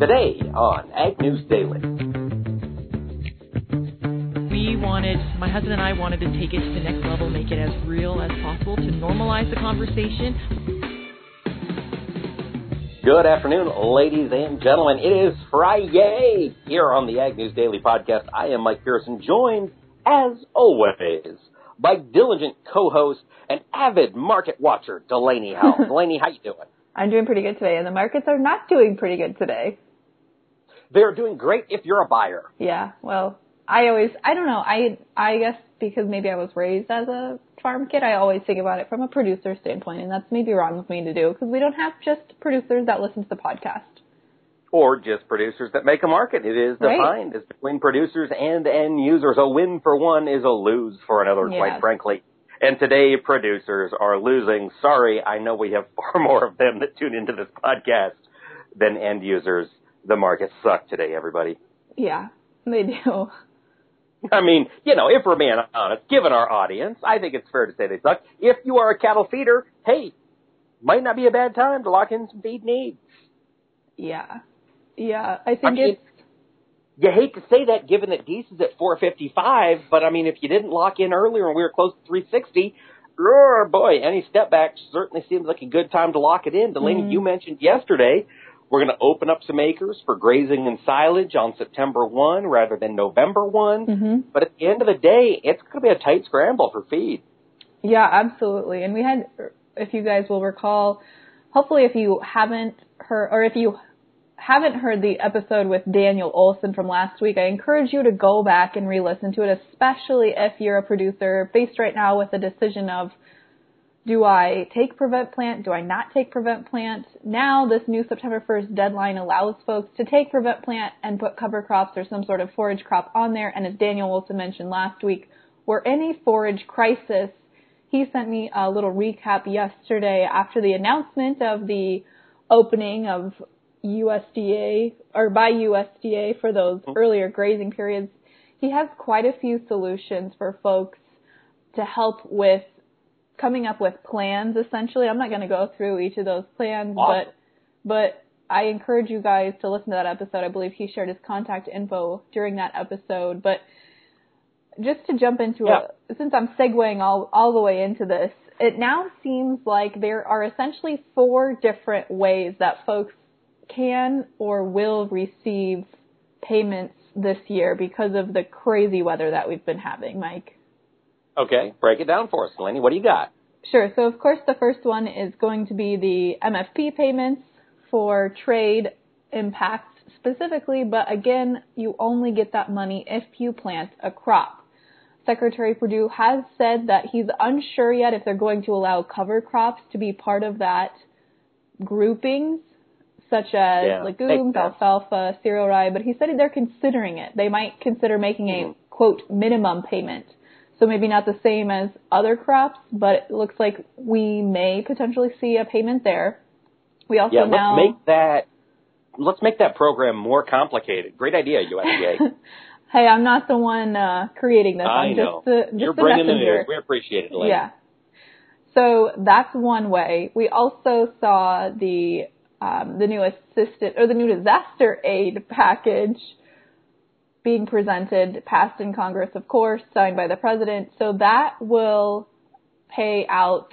Today on Ag News Daily. My husband and I wanted to take it to the next level, make it as real as possible, to normalize the conversation. Good afternoon, ladies and gentlemen. It is Friday here on the Ag News Daily podcast. I am Mike Pearson, joined, as always, by diligent co-host and avid market watcher, Delaney Howell. Delaney, how you doing? I'm doing pretty good today, and the markets are not doing pretty good today. They're doing great if you're a buyer. Yeah, well, I guess because maybe I was raised as a farm kid, I always think about it from a producer standpoint, and that's maybe wrong of me to do because we don't have just producers that listen to the podcast. Or just producers that make a market. It is defined as between producers and end users. A win for one is a lose for another, quite frankly. And today, producers are losing. Sorry, I know we have far more of them that tune into this podcast than end users. The markets suck today, everybody. Yeah, they do. I mean, if we're being honest, given our audience, I think it's fair to say they suck. If you are a cattle feeder, hey, might not be a bad time to lock in some feed needs. Yeah. Yeah, I think you hate to say that given that Deese is at 455, but I mean, if you didn't lock in earlier and we were close to 360, oh boy, any step back certainly seems like a good time to lock it in. Delaney, you mentioned yesterday we're going to open up some acres for grazing and silage on September 1 rather than November 1. Mm-hmm. But at the end of the day, it's going to be a tight scramble for feed. Yeah, absolutely. And we had, if you guys will recall, hopefully if you haven't heard, or if you haven't heard the episode with Daniel Olson from last week, I encourage you to go back and re-listen to it, especially if you're a producer faced right now with the decision of, do I take prevent plant? Do I not take prevent plant? Now this new September 1st deadline allows folks to take prevent plant and put cover crops or some sort of forage crop on there. And as Daniel Olson mentioned last week, we're in a forage crisis. He sent me a little recap yesterday after the announcement of the opening of USDA or by USDA for those earlier grazing periods. He has quite a few solutions for folks to help with coming up with plans, essentially. I'm not going to go through each of those plans, awesome. but I encourage you guys to listen to that episode. I believe he shared his contact info during that episode. But just to jump into it, since I'm segueing all the way into this, it now seems like there are essentially four different ways that folks can or will receive payments this year because of the crazy weather that we've been having, Mike. Okay, break it down for us, Delaney. What do you got? Sure. So, of course, the first one is going to be the MFP payments for trade impacts specifically, but again, you only get that money if you plant a crop. Secretary Perdue has said that he's unsure yet if they're going to allow cover crops to be part of that groupings, such as legumes, alfalfa, cereal rye, but he said they're considering it. They might consider making a, quote, minimum payment. So maybe not the same as other crops, but it looks like we may potentially see a payment there. We also let's make that program more complicated. Great idea, USDA. Hey, I'm not the one creating this. I know. Just you're bringing the news. We appreciate it, Elaine. Yeah. So that's one way. We also saw the new disaster aid package being presented, passed in Congress, of course, signed by the president. So that will pay out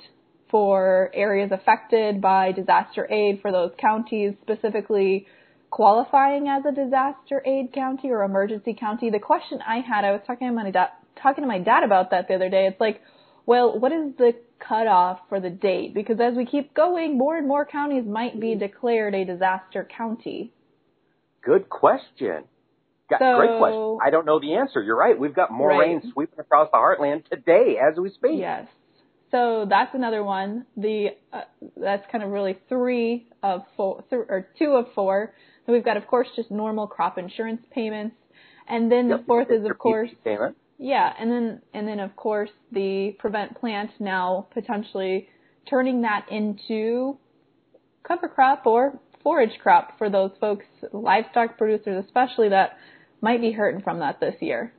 for areas affected by disaster aid for those counties, specifically qualifying as a disaster aid county or emergency county. The question I was talking to my dad about that the other day. It's like, well, what is the cutoff for the date? Because as we keep going, more and more counties might be declared a disaster county. Good question. Great question. I don't know the answer. You're right. We've got more rain sweeping across the heartland today as we speak. Yes. So that's another one. That's kind of really three of four, or two of four. And we've got, of course, just normal crop insurance payments. And then the fourth is, of course, payment. Yeah, and then of course the prevent plant now potentially turning that into cover crop or forage crop for those folks, livestock producers especially, that might be hurting from that this year.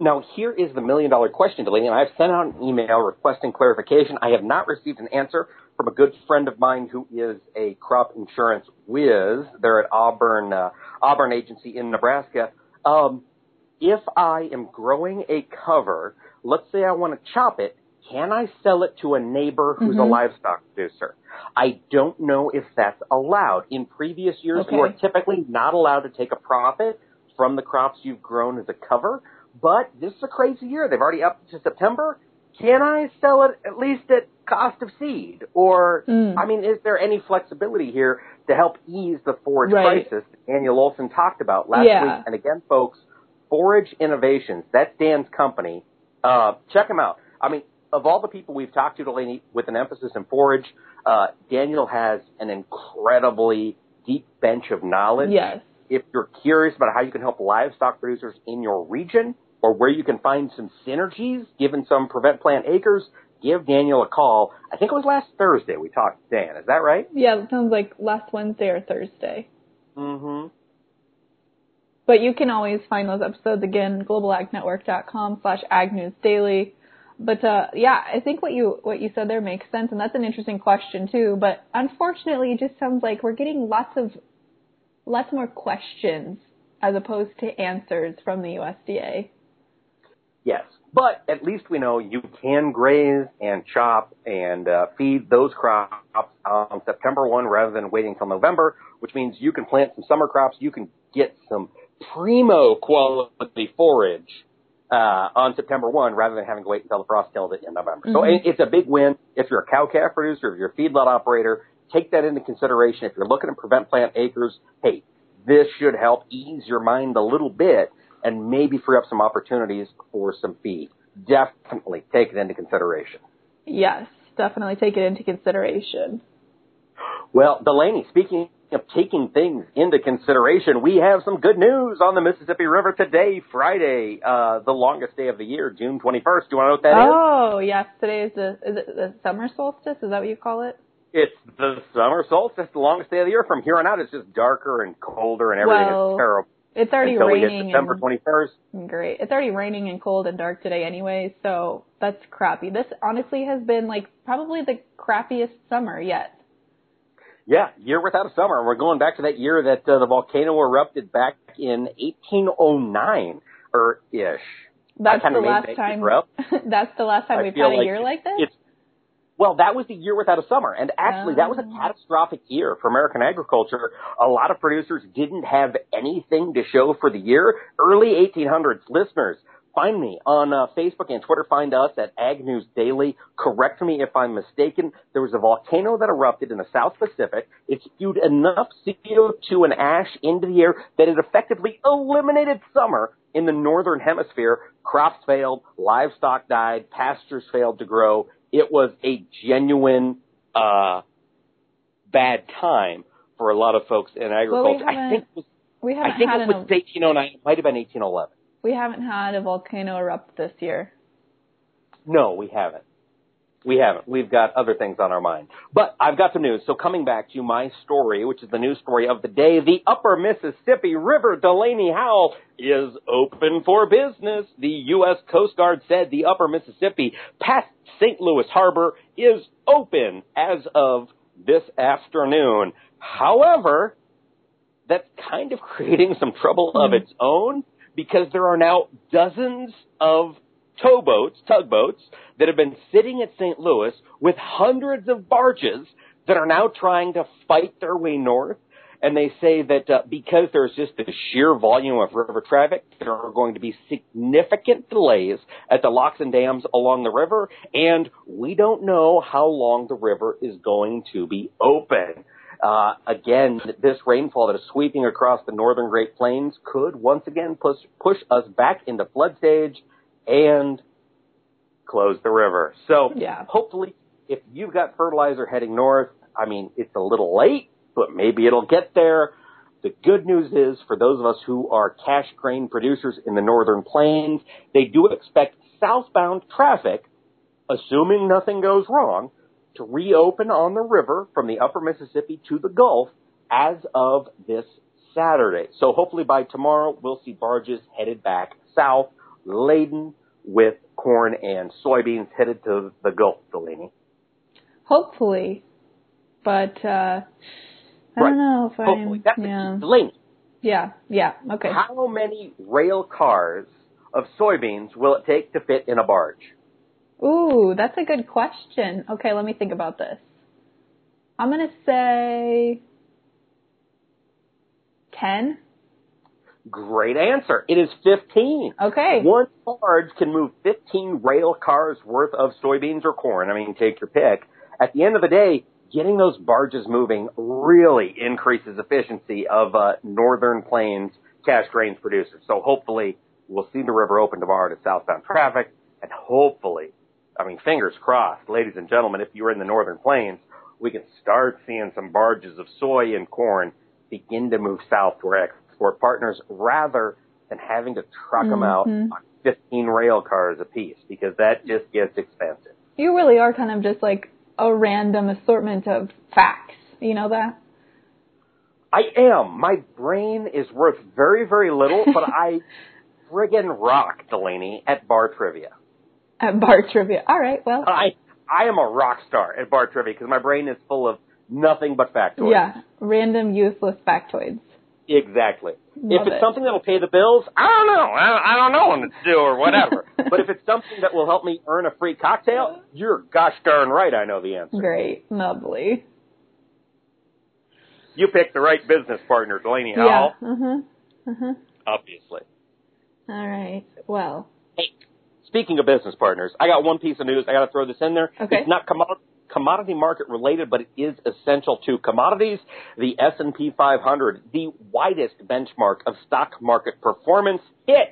Now, here is the $1 million question, Delaney, and I've sent out an email requesting clarification. I have not received an answer from a good friend of mine who is a crop insurance whiz. They're at Auburn Agency in Nebraska. If I am growing a cover, let's say I want to chop it, can I sell it to a neighbor who's a livestock producer? I don't know if that's allowed. In previous years, you are typically not allowed to take a profit from the crops you've grown as a cover. But this is a crazy year. They've already upped to September. Can I sell it at least at cost of seed? Or, I mean, is there any flexibility here to help ease the forage crisis that Daniel Olson talked about last week? And again, folks, Forage Innovations, that's Dan's company. Check him out. I mean, of all the people we've talked to, Delaney, with an emphasis in forage, Daniel has an incredibly deep bench of knowledge. Yes. If you're curious about how you can help livestock producers in your region or where you can find some synergies, given some prevent plant acres, give Daniel a call. I think it was last Thursday we talked to Dan. Is that right? Yeah, it sounds like last Wednesday or Thursday. Mm-hmm. But you can always find those episodes, again, globalagnetwork.com/Ag News Daily. But, yeah, I think what you said there makes sense, and that's an interesting question, too. But, unfortunately, it just sounds like we're getting lots more questions as opposed to answers from the USDA. Yes, but at least we know you can graze and chop and feed those crops on September 1 rather than waiting till November, which means you can plant some summer crops, you can get some primo quality forage on September 1 rather than having to wait until the frost killed it in November. Mm-hmm. So it's a big win if you're a cow-calf producer, if you're a feedlot operator. Take that into consideration. If you're looking to prevent plant acres, hey, this should help ease your mind a little bit and maybe free up some opportunities for some feed. Definitely take it into consideration. Yes, definitely take it into consideration. Well, Delaney, speaking of taking things into consideration, we have some good news on the Mississippi River today, Friday, the longest day of the year, June 21st. Do you want to know what that is? Oh, yes. Today is the summer solstice? Is that what you call it? It's the summer solstice. It's the longest day of the year. From here on out, it's just darker and colder and everything is terrible. It's already raining. September 21st. Great. It's already raining and cold and dark today anyway, so that's crappy. This honestly has been like probably the crappiest summer yet. Yeah, year without a summer. We're going back to that year that the volcano erupted back in 1809-ish. That's the last time we've had a year like this? Well, that was the year without a summer, and actually that was a catastrophic year for American agriculture. A lot of producers didn't have anything to show for the year. Early 1800s, listeners, find me on Facebook and Twitter. Find us at Ag News Daily. Correct me if I'm mistaken. There was a volcano that erupted in the South Pacific. It spewed enough CO2 and ash into the air that it effectively eliminated summer in the northern hemisphere. Crops failed, livestock died, pastures failed to grow. It was a genuine bad time for a lot of folks in agriculture. Well, I think it was 1809. It might have been 1811. We haven't had a volcano erupt this year. No, we haven't. We've got other things on our mind. But I've got some news. So coming back to my story, which is the news story of the day, the Upper Mississippi River, Delaney Howell, is open for business. The U.S. Coast Guard said the Upper Mississippi past St. Louis Harbor is open as of this afternoon. However, that's kind of creating some trouble of its own because there are now dozens of tugboats that have been sitting at St. Louis with hundreds of barges that are now trying to fight their way north. And they say that because there's just the sheer volume of river traffic, there are going to be significant delays at the locks and dams along the river, and we don't know how long the river is going to be open. Again, this rainfall that is sweeping across the northern Great Plains could once again push us back into flood stage and close the river. So hopefully if you've got fertilizer heading north, I mean, it's a little late, but maybe it'll get there. The good news is for those of us who are cash grain producers in the northern plains, they do expect southbound traffic, assuming nothing goes wrong, to reopen on the river from the Upper Mississippi to the Gulf as of this Saturday. So hopefully by tomorrow we'll see barges headed back south laden with corn and soybeans headed to the Gulf, Delaney. Hopefully. But I don't know if I... Hopefully. That's the key, Delaney. Yeah, okay. How many rail cars of soybeans will it take to fit in a barge? Ooh, that's a good question. Okay, let me think about this. I'm going to say 10. Great answer. It is 15. Okay. One barge can move 15 rail cars worth of soybeans or corn. I mean, take your pick. At the end of the day, getting those barges moving really increases efficiency of Northern Plains cash grains producers. So hopefully we'll see the river open tomorrow to southbound traffic. And hopefully, I mean, fingers crossed, ladies and gentlemen, if you're in the Northern Plains, we can start seeing some barges of soy and corn begin to move south to our export partners rather than having to truck them out on 15 rail cars apiece, because that just gets expensive. You really are kind of just like a random assortment of facts. You know that? I am. My brain is worth very, very little, but I friggin' rock, Delaney, at bar trivia. At bar trivia. All right, well. I am a rock star at bar trivia because my brain is full of nothing but factoids. Yeah, random useless factoids. Exactly. Love if it's something that will pay the bills, I don't know. I don't know when it's due or whatever. But if it's something that will help me earn a free cocktail, you're gosh darn right I know the answer. Great. Lovely. You picked the right business partner, Delaney Howell. Yeah. Obviously. All right. Well. Hey, speaking of business partners, I got one piece of news. I got to throw this in there. Okay. It's not commodity market related, but it is essential to commodities. The S&P 500, the widest benchmark of stock market performance, hit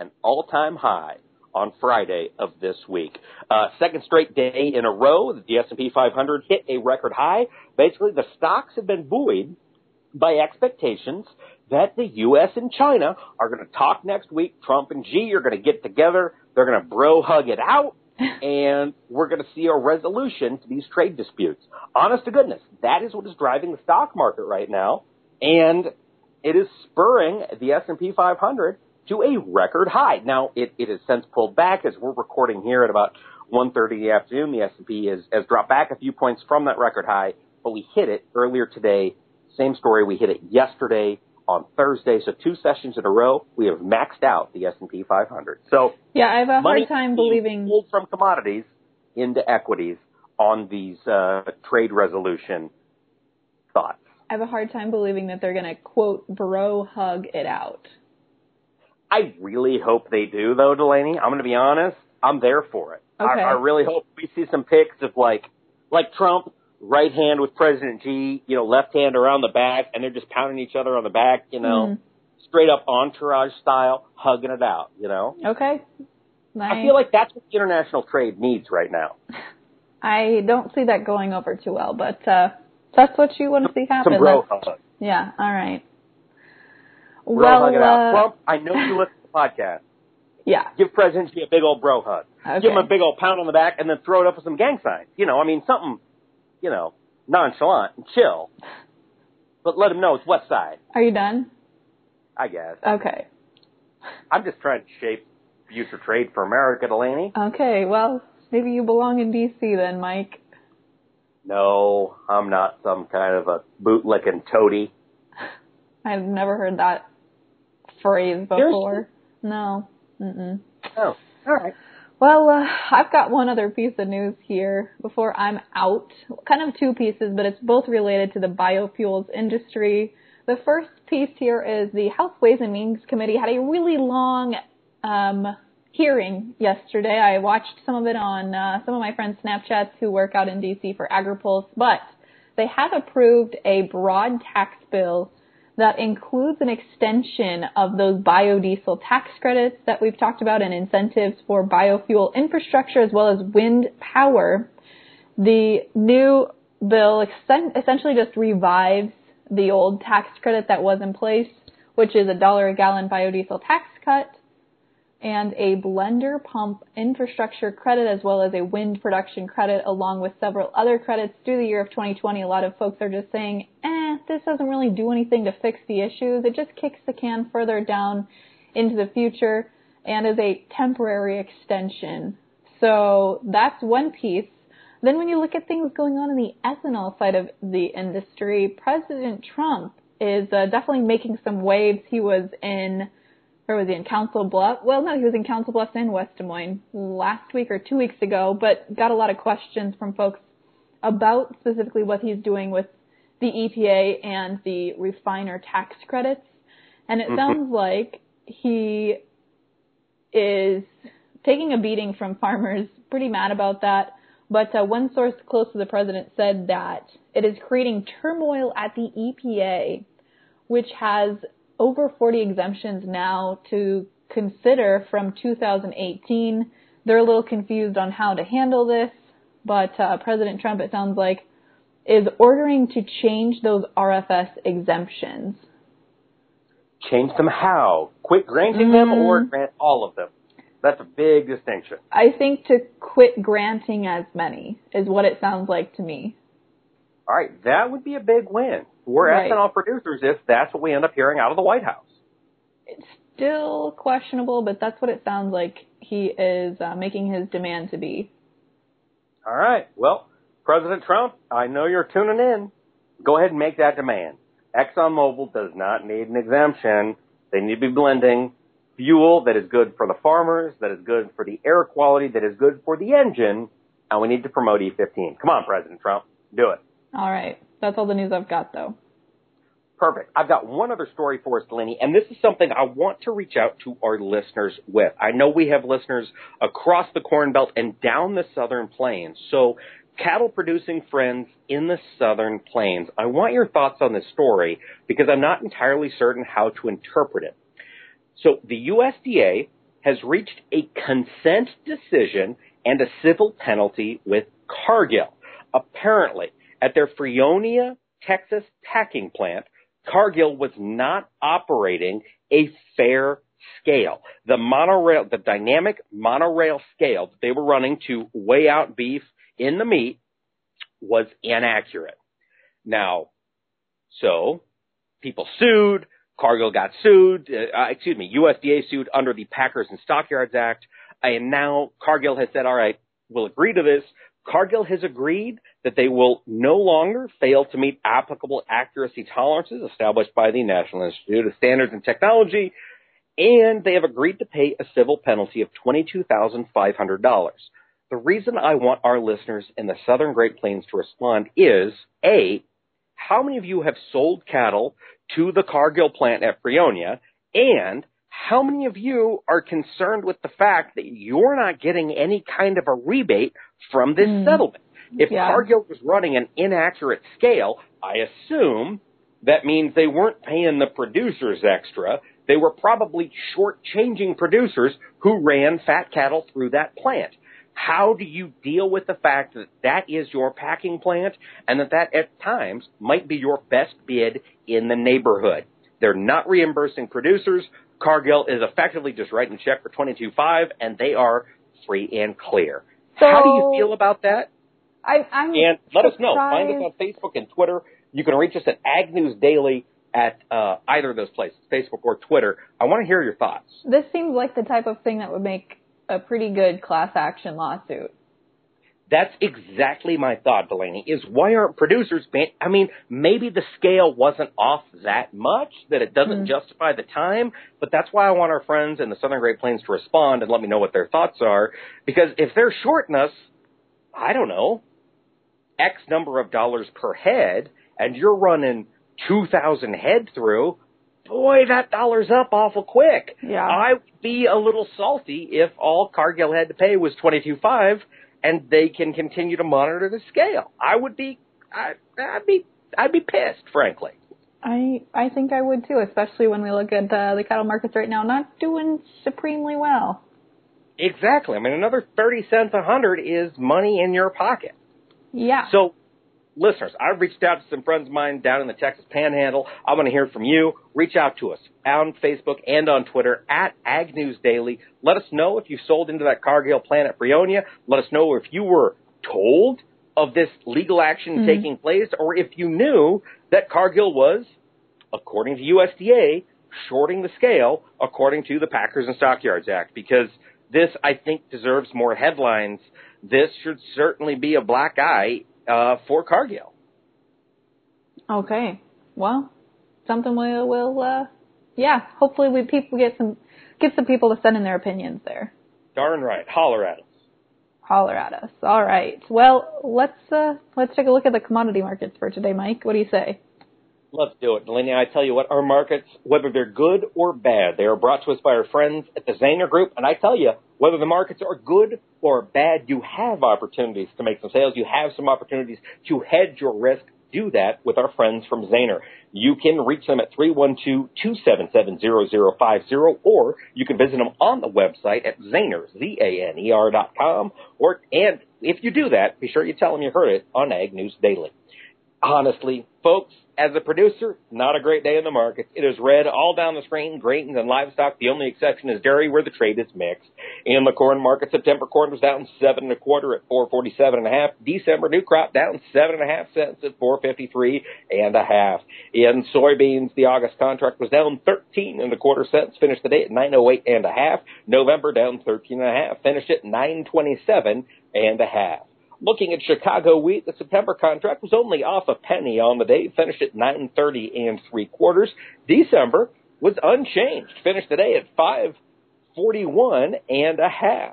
an all-time high on Friday of this week. Second straight day in a row that the S&P 500 hit a record high. Basically, the stocks have been buoyed by expectations that the U.S. and China are going to talk next week. Trump and Xi are going to get together. They're going to bro-hug it out. And we're going to see a resolution to these trade disputes. Honest to goodness, that is what is driving the stock market right now. And it is spurring the S&P 500 to a record high. Now, it has since pulled back. As we're recording here at about 1:30 in the afternoon, the S&P has dropped back a few points from that record high. But we hit it earlier today. Same story. We hit it yesterday on Thursday. So 2 sessions in a row, we have maxed out the S&P 500. So yeah, I have a hard time believing money from commodities into equities on these trade resolution thoughts. I have a hard time believing that they're going to, quote, bro hug it out. I really hope they do, though, Delaney. I'm going to be honest. I'm there for it. Okay. I really hope we see some pics of like Trump, right hand with President Xi, left hand around the back, and they're just pounding each other on the back, straight up entourage style, hugging it out, Okay. Nice. I feel like that's what international trade needs right now. I don't see that going over too well, but that's what you want to see happen. Some bro hug. Yeah, all right. Bro hug it out. Trump, I know you listen to the podcast. Yeah. Give President Xi a big old bro hug. Okay. Give him a big old pound on the back and then throw it up with some gang signs. Something... nonchalant and chill. But let him know it's West Side. Are you done? I guess. Okay. I'm just trying to shape future trade for America, Delaney. Okay, well, maybe you belong in D.C. then, Mike. No, I'm not some kind of a bootlicking toady. I've never heard that phrase before. No. Mm-mm. Oh, all right. Well, I've got one other piece of news here before I'm out. Kind of 2 pieces, but it's both related to the biofuels industry. The first piece here is the House Ways and Means Committee had a really long hearing yesterday. I watched some of it on some of my friends' Snapchats who work out in D.C. for AgriPulse, but they have approved a broad tax bill that includes an extension of those biodiesel tax credits that we've talked about and incentives for biofuel infrastructure as well as wind power. The new bill essentially just revives the old tax credit that was in place, which is $1 a gallon biodiesel tax cut and a blender pump infrastructure credit as well as a wind production credit along with several other credits through the year of 2020. A lot of folks are just saying, this doesn't really do anything to fix the issues. It just kicks the can further down into the future. and is a temporary extension. So that's one piece. Then when you look at things going on in the ethanol side of the industry, President Trump is definitely making some waves. He was in Council Bluffs and West Des Moines last week or 2 weeks ago, but got a lot of questions from folks about specifically what he's doing with the EPA and the refiner tax credits. And it sounds like he is taking a beating from farmers, pretty mad about that. But one source close to the president said that it is creating turmoil at the EPA, which has over 40 exemptions now to consider from 2018. They're a little confused on how to handle this, but President Trump, it sounds like, is ordering to change those RFS exemptions. Change them how? Quit granting them or grant all of them? That's a big distinction. I think to quit granting as many is what it sounds like to me. All right, that would be a big win. We're ethanol producers if that's what we end up hearing out of the White House. It's still questionable, but that's what it sounds like he is making his demand to be. All right. Well, President Trump, I know you're tuning in. Go ahead and make that demand. ExxonMobil does not need an exemption. They need to be blending fuel that is good for the farmers, that is good for the air quality, that is good for the engine, and we need to promote E15. Come on, President Trump. Do it. All right. That's all the news I've got, though. Perfect. I've got one other story for us, Delaney, and this is something I want to reach out to our listeners with. I know we have listeners across the Corn Belt and down the Southern Plains, so cattle-producing friends in the Southern Plains, I want your thoughts on this story because I'm not entirely certain how to interpret it. So the USDA has reached a consent decision and a civil penalty with Cargill. Apparently, at their Friona, Texas packing plant, Cargill was not operating a fair scale. The dynamic monorail scale that they were running to weigh out beef in the meat was inaccurate. Now, so people sued. Cargill got sued. USDA sued under the Packers and Stockyards Act. And now Cargill has said, all right, we'll agree to this. Cargill has agreed that they will no longer fail to meet applicable accuracy tolerances established by the National Institute of Standards and Technology, and they have agreed to pay a civil penalty of $22,500. The reason I want our listeners in the Southern Great Plains to respond is, A, how many of you have sold cattle to the Cargill plant at Friona, and how many of you are concerned with the fact that you're not getting any kind of a rebate from this settlement? If Cargill was running an inaccurate scale, I assume that means they weren't paying the producers extra. They were probably shortchanging producers who ran fat cattle through that plant. How do you deal with the fact that that is your packing plant and that at times might be your best bid in the neighborhood? They're not reimbursing producers. Cargill is effectively just writing a check for $22,500, and they are free and clear. So how do you feel about that? I'm and let surprised. Us know. Find us on Facebook and Twitter. You can reach us at Ag News Daily at either of those places, Facebook or Twitter. I want to hear your thoughts. This seems like the type of thing that would make a pretty good class action lawsuit. That's exactly my thought, Delaney, is why aren't producers being, I mean, maybe the scale wasn't off that much that it doesn't justify the time, but that's why I want our friends in the Southern Great Plains to respond and let me know what their thoughts are, because if they're shorting us, I don't know, X number of dollars per head, and you're running 2,000 head through, boy, that dollar's up awful quick. Yeah. I'd be a little salty if all Cargill had to pay was $22,500, and they can continue to monitor the scale. I'd be pissed, frankly. I think I would too, especially when we look at the cattle markets right now, not doing supremely well. Exactly. I mean, another 30 cents a hundred is money in your pocket. Yeah. So, listeners, I've reached out to some friends of mine down in the Texas Panhandle. I want to hear from you. Reach out to us on Facebook and on Twitter at Ag News Daily. Let us know if you sold into that Cargill plant at Friona. Let us know if you were told of this legal action taking place or if you knew that Cargill was, according to USDA, shorting the scale according to the Packers and Stockyards Act, because this, I think, deserves more headlines. This should certainly be a black eye for Cargill. Okay. Well, something we'll hopefully people get some people to send in their opinions there. Darn right. Holler at us. Holler at us. All right. Well, let's take a look at the commodity markets for today, Mike. What do you say? Let's do it, Delaney. I tell you what, our markets, whether they're good or bad, they are brought to us by our friends at the Zaner Group. And I tell you, whether the markets are good or bad, you have opportunities to make some sales. You have some opportunities to hedge your risk. Do that with our friends from Zaner. You can reach them at 312-277-0050, or you can visit them on the website at zaner.com. And if you do that, be sure you tell them you heard it on Ag News Daily. Honestly, folks, as a producer, not a great day in the markets. It is red all down the screen, grains and livestock. The only exception is dairy, where the trade is mixed. In the corn market, September corn was down 7 1/4 at 4.47 1/2. December new crop down 7.5 cents at 4.53 1/2. In soybeans, the August contract was down 13 1/4 cents, finished the day at 9.08 1/2. November down 13 1/2, finished at 9.27 1/2. Looking at Chicago wheat, the September contract was only off a penny on the day, finished at 9.30 3/4. December was unchanged, finished the day at 5.41 1/2.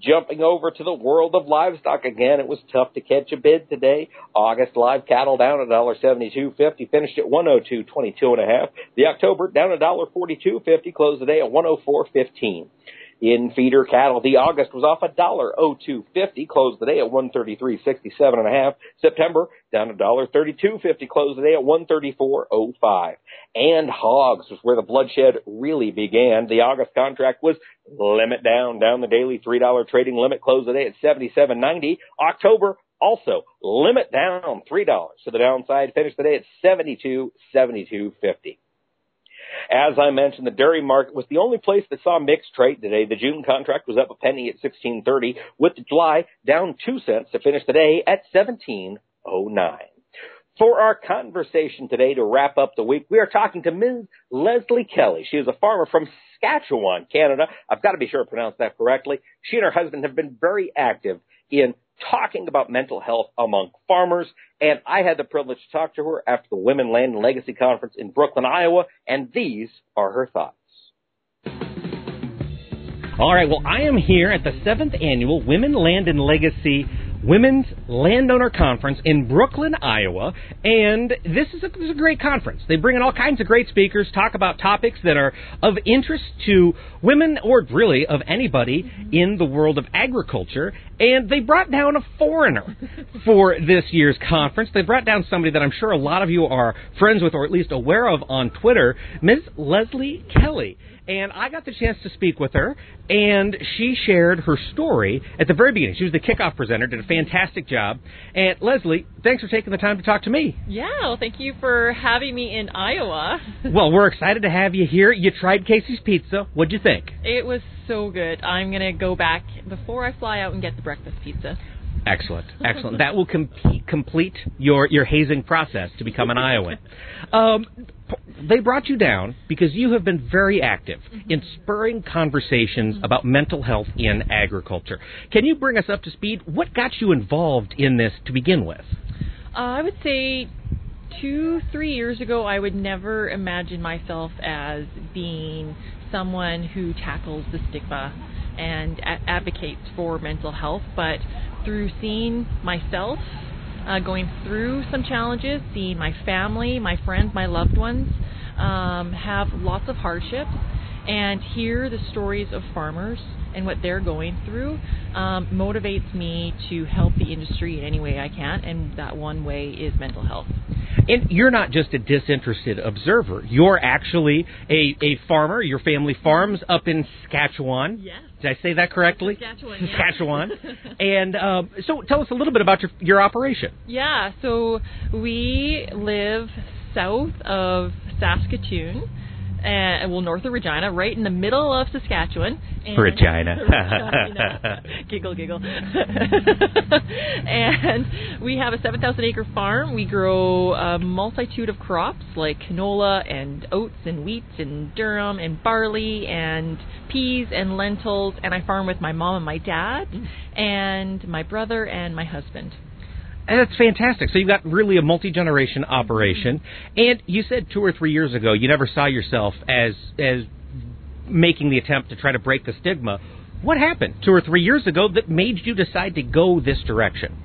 Jumping over to the world of livestock again, it was tough to catch a bid today. August live cattle down $1.72.50, finished at 102.22 1/2. The October down $1.42.50, closed the day at 104.15. In feeder cattle, the August was off $1.02.50, closed the day at 133.67 1/2. September down $1.32.50, closed the day at 134.05. And hogs was where the bloodshed really began. The August contract was limit down the daily $3 trading limit, closed the day at 77.90. October also limit down $3 to the downside, finished the day at 72.72.50. As I mentioned, the dairy market was the only place that saw mixed trade today. The June contract was up a penny at 16.30, with July down 2 cents to finish the day at 17.09. For our conversation today to wrap up the week, we are talking to Ms. Leslie Kelly. She is a farmer from Saskatchewan, Canada. I've got to be sure to pronounce that correctly. She and her husband have been very active in talking about mental health among farmers, and I had the privilege to talk to her after the Women Land and Legacy Conference in Brooklyn, Iowa, and these are her thoughts. All right, well, I am here at the 7th Annual Women Land and Legacy Women's Landowner Conference in Brooklyn, Iowa, and this is a great conference. They bring in all kinds of great speakers, talk about topics that are of interest to women, or really of anybody in the world of agriculture, and they brought down a foreigner for this year's conference. They brought down somebody that I'm sure a lot of you are friends with, or at least aware of on Twitter, Ms. Leslie Kelly. And I got the chance to speak with her, and she shared her story at the very beginning. She was the kickoff presenter, did a fantastic job. And Leslie, thanks for taking the time to talk to me. Yeah, well, thank you for having me in Iowa. Well, we're excited to have you here. You tried Casey's Pizza. What'd you think? It was so good. I'm going to go back before I fly out and get the breakfast pizza. Excellent. That will complete your hazing process to become an Iowan. They brought you down because you have been very active in spurring conversations about mental health in agriculture. Can you bring us up to speed? What got you involved in this to begin with? I would say 2-3 years ago, I would never imagine myself as being someone who tackles the stigma and advocates for mental health, but through seeing myself going through some challenges, seeing my family, my friends, my loved ones have lots of hardships, and hear the stories of farmers and what they're going through motivates me to help the industry in any way I can, and that one way is mental health. And you're not just a disinterested observer. You're actually a farmer. Your family farms up in Saskatchewan. Yes. Did I say that correctly? Saskatchewan. Yeah. And so tell us a little bit about your operation. Yeah, so we live south of Saskatoon, well, north of Regina, right in the middle of Saskatchewan. And Regina. Regina. Giggle, giggle. And we have a 7,000-acre farm. We grow a multitude of crops like canola and oats and wheat and durum and barley and peas and lentils. And I farm with my mom and my dad and my brother and my husband. And that's fantastic. So you've got really a multi-generation operation. And you said 2 or 3 years ago you never saw yourself as making the attempt to try to break the stigma. What happened 2 or 3 years ago that made you decide to go this direction?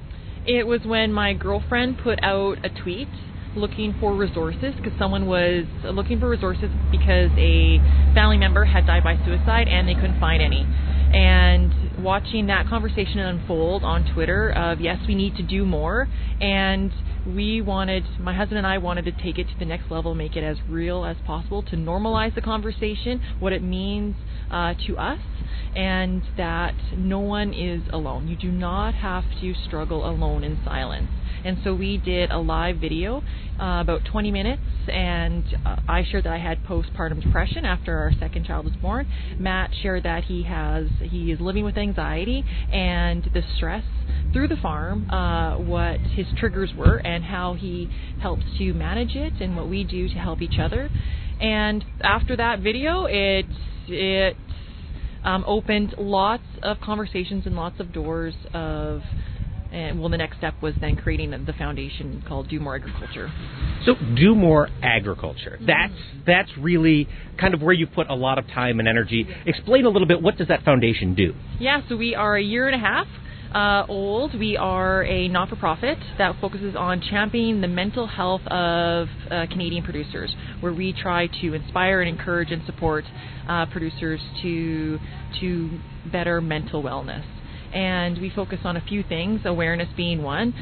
It was when my girlfriend put out a tweet looking for resources because someone was looking for resources because a family member had died by suicide and they couldn't find any. And watching that conversation unfold on Twitter of, yes, we need to do more, and we wanted, my husband and I wanted to take it to the next level, make it as real as possible, to normalize the conversation, what it means to us, and that no one is alone. You do not have to struggle alone in silence. And so we did a live video, about 20 minutes, and I shared that I had postpartum depression after our second child was born. Matt shared that he is living with anxiety and the stress through the farm, what his triggers were and how he helps to manage it and what we do to help each other. And after that video, it opened lots of conversations and lots of doors of. And, well, the next step was then creating the foundation called Do More Agriculture. So Do More Agriculture. Mm-hmm. That's really kind of where you put a lot of time and energy. Explain a little bit, what does that foundation do? Yeah, so we are a year and a half old. We are a not-for-profit that focuses on championing the mental health of Canadian producers, where we try to inspire and encourage and support producers to better mental wellness. And we focus on a few things, awareness being one.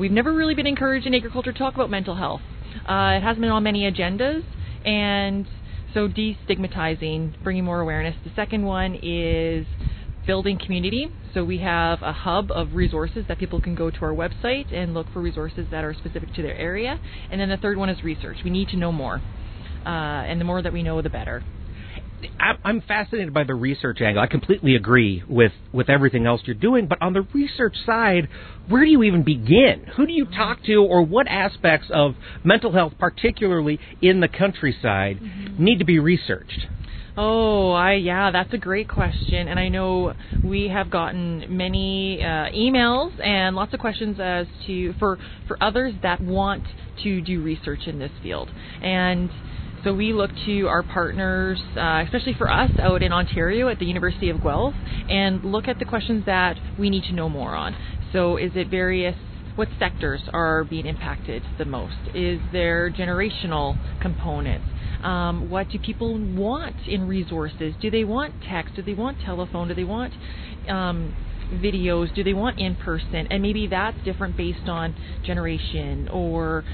We've never really been encouraged in agriculture to talk about mental health. It hasn't been on many agendas, and so destigmatizing, bringing more awareness. The second one is building community. So we have a hub of resources that people can go to our website and look for resources that are specific to their area. And then the third one is research. We need to know more, and the more that we know, the better. I'm fascinated by the research angle. I completely agree with everything else you're doing, but on the research side, where do you even begin? Who do you talk to, or what aspects of mental health, particularly in the countryside, need to be researched? Yeah, that's a great question. And I know we have gotten many emails and lots of questions as to for others that want to do research in this field. And so we look to our partners, especially for us out in Ontario at the University of Guelph, and look at the questions that we need to know more on. So is it what sectors are being impacted the most? Is there generational components? What do people want in resources? Do they want text? Do they want telephone? Do they want videos? Do they want in person? And maybe that's different based on generation or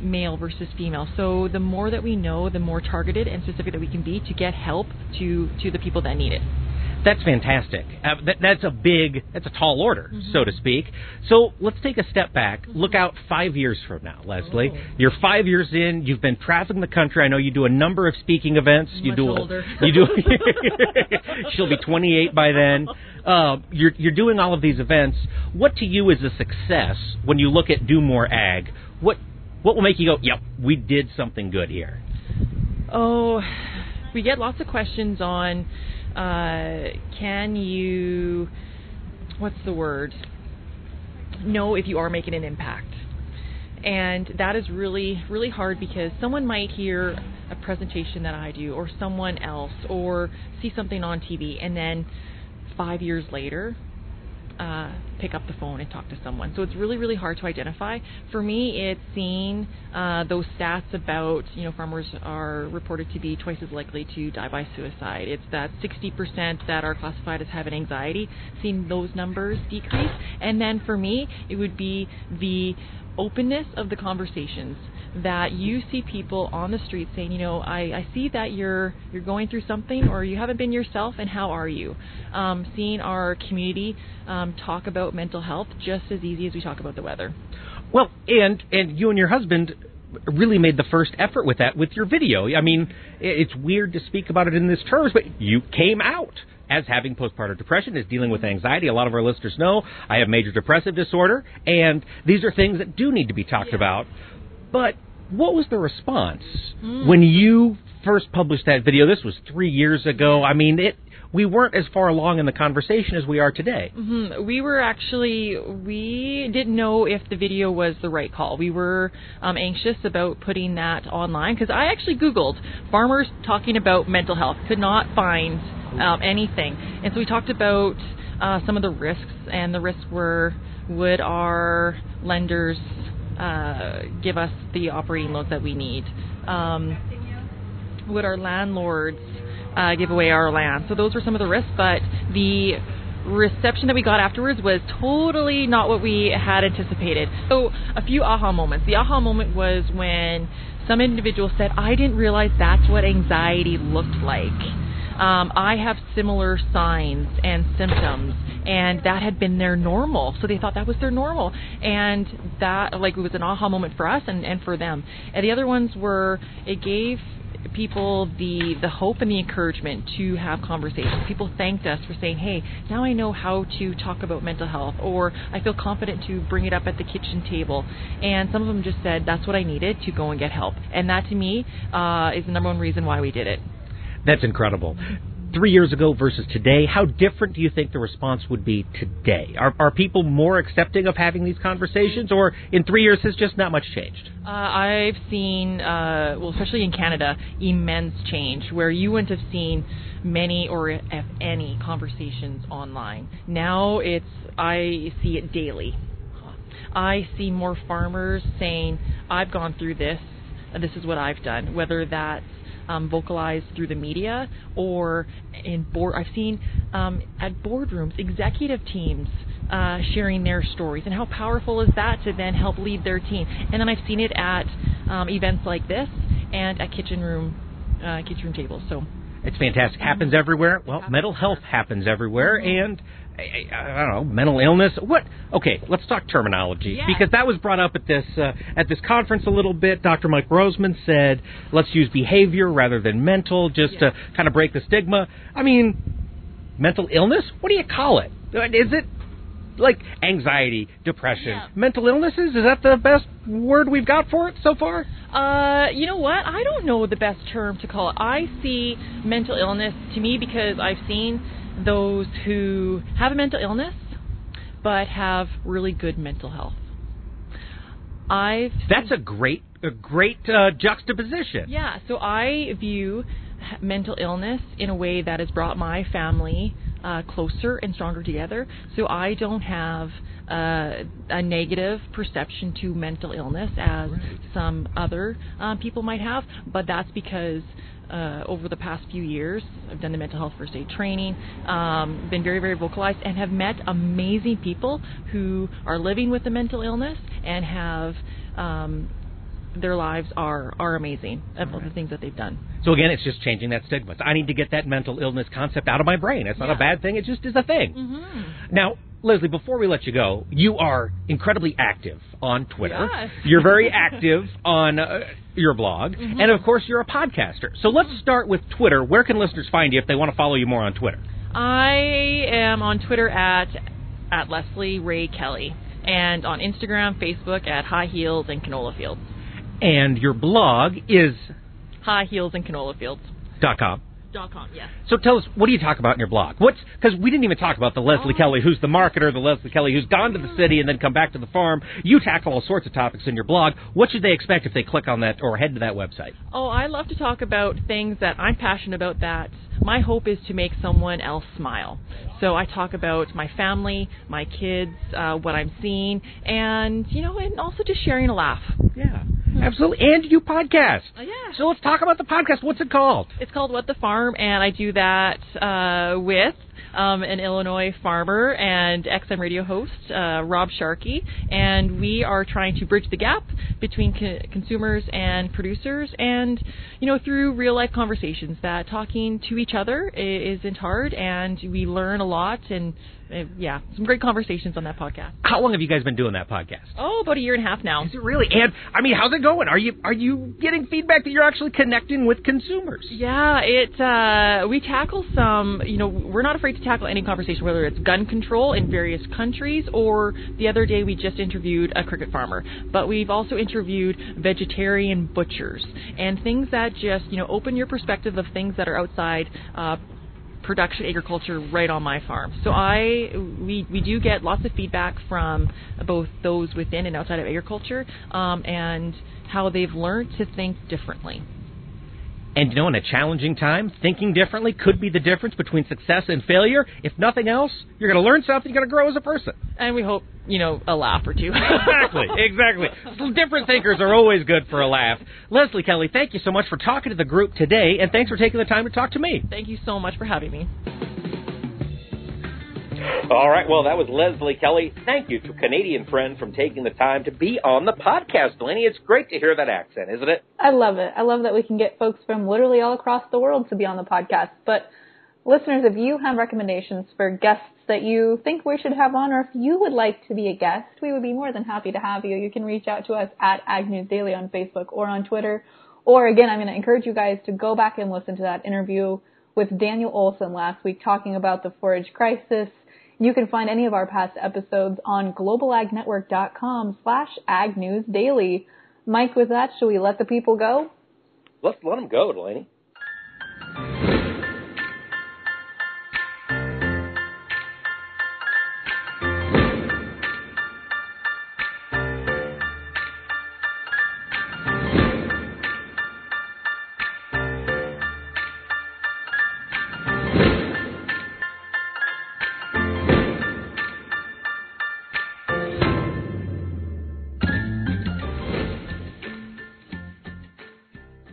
male versus female. So the more that we know, the more targeted and specific that we can be to get help to the people that need it. That's fantastic. That's a tall order, so to speak. So let's take a step back. Look out 5 years from now, Leslie. Oh. You're 5 years in. You've been traveling the country. I know you do a number of speaking events. She'll be 28 by then. You're doing all of these events. What to you is a success when you look at Do More Ag? What will make you go, yep, we did something good here? Oh, we get lots of questions on. Know if you are making an impact. And that is really, really hard because someone might hear a presentation that I do or someone else or see something on TV and then 5 years later pick up the phone and talk to someone. So it's really, really hard to identify. For me, it's seeing those stats about, farmers are reported to be twice as likely to die by suicide. It's that 60% that are classified as having anxiety, seeing those numbers decrease. And then for me, it would be the openness of the conversations that you see people on the street saying, I see that you're going through something or you haven't been yourself, and how are you? Seeing our community talk about mental health just as easy as we talk about the weather. Well, and you and your husband really made the first effort with that with your video. I mean, it's weird to speak about it in this terms, but you came out as having postpartum depression, as dealing with anxiety. A lot of our listeners know I have major depressive disorder, and these are things that do need to be talked about. But what was the response when you first published that video? This was 3 years ago. I mean, we weren't as far along in the conversation as we are today. Mm-hmm. We didn't know if the video was the right call. We were anxious about putting that online, because I actually Googled farmers talking about mental health, could not find anything. And so we talked about some of the risks, and the risks were, would our lenders give us the operating loans that we need? Would our landlords give away our land? So those were some of the risks, but the reception that we got afterwards was totally not what we had anticipated. So a few aha moments. The aha moment was when some individual said, I didn't realize that's what anxiety looked like. I have similar signs and symptoms, and that had been their normal. So they thought that was their normal, and that, like, it was an aha moment for us and for them. And the other ones were, it gave people the hope and the encouragement to have conversations. People thanked us for saying, hey, now I know how to talk about mental health, or I feel confident to bring it up at the kitchen table. And some of them just said, that's what I needed, to go and get help. And that, to me, is the number one reason why we did it. That's incredible. 3 years ago versus today, how different do you think the response would be today? Are people more accepting of having these conversations, or in 3 years has just not much changed? I've seen, well, especially in Canada, immense change, where you wouldn't have seen many, or if any, conversations online. Now I see it daily. I see more farmers saying, I've gone through this, and this is what I've done, whether that's vocalized through the media or in board. I've seen at boardrooms, executive teams sharing their stories, and how powerful is that to then help lead their team. And then I've seen it at events like this and at kitchen room tables. So it's fantastic. Happens everywhere. Well, mental health happens everywhere, and I don't know, mental illness. What? Okay, let's talk terminology, because that was brought up at this conference a little bit. Dr. Mike Roseman said, let's use behavior rather than mental, just to kind of break the stigma. I mean, mental illness? What do you call it? Is it like anxiety, depression, mental illnesses? Is that the best word we've got for it so far? You know what? I don't know the best term to call it. I see mental illness, to me, because I've seen those who have a mental illness but have really good mental health. That's a great juxtaposition. Yeah, so I view mental illness in a way that has brought my family closer and stronger together. So I don't have a negative perception to mental illness as some other people might have, but that's because over the past few years, I've done the mental health first aid training, been very, very vocalized, and have met amazing people who are living with a mental illness and have their lives are amazing of all the things that they've done. So again, it's just changing that stigma. I need to get that mental illness concept out of my brain. It's not a bad thing. It just is a thing. Mm-hmm. Now, Leslie, before we let you go, you are incredibly active on Twitter. Yes. You're very active on your blog. Mm-hmm. And, of course, you're a podcaster. So let's start with Twitter. Where can listeners find you if they want to follow you more on Twitter? I am on Twitter at Leslie Ray Kelly, and on Instagram, Facebook at High Heels and Canola Fields. And your blog is highheelsandcanolafields.com. .com, yes. So tell us, what do you talk about in your blog? Because we didn't even talk about the Leslie Kelly who's the marketer, the Leslie Kelly who's gone to the city and then come back to the farm. You tackle all sorts of topics in your blog. What should they expect if they click on that or head to that website? Oh, I love to talk about things that I'm passionate about, that my hope is to make someone else smile. So I talk about my family, my kids, what I'm seeing, and, you know, and also just sharing a laugh. Yeah. Absolutely. And you podcast. Yeah. So let's talk about the podcast. What's it called? It's called What the Farm, and I do that with an Illinois farmer and XM radio host, Rob Sharkey. And we are trying to bridge the gap between consumers and producers, and, you know, through real-life conversations, that talking to each other isn't hard, and we learn a lot and yeah, some great conversations on that podcast. How long have you guys been doing that podcast? Oh, about a year and a half now. Is it really? And, I mean, how's it going? Are you getting feedback that you're actually connecting with consumers? Yeah, we tackle some, we're not afraid to tackle any conversation, whether it's gun control in various countries, or the other day we just interviewed a cricket farmer. But we've also interviewed vegetarian butchers and things that just, open your perspective of things that are outside production agriculture right on my farm. So we do get lots of feedback from both those within and outside of agriculture, and how they've learned to think differently. And in a challenging time, thinking differently could be the difference between success and failure. If nothing else, you're going to learn something, you're going to grow as a person. And we hope, a laugh or two. Exactly. Different thinkers are always good for a laugh. Leslie Kelly, thank you so much for talking to the group today, and thanks for taking the time to talk to me. Thank you so much for having me. All right, well, that was Leslie Kelly. Thank you to a Canadian friend from taking the time to be on the podcast. Delaney, it's great to hear that accent, isn't it? I love it. I love that we can get folks from literally all across the world to be on the podcast. But listeners, if you have recommendations for guests that you think we should have on, or if you would like to be a guest, we would be more than happy to have you. You can reach out to us at Ag News Daily on Facebook or on Twitter. Or, again, I'm going to encourage you guys to go back and listen to that interview with Daniel Olson last week talking about the forage crisis. You can find any of our past episodes on globalagnetwork.com/agnewsdaily. Mike, with that, should we let the people go? Let's let them go, Delaney.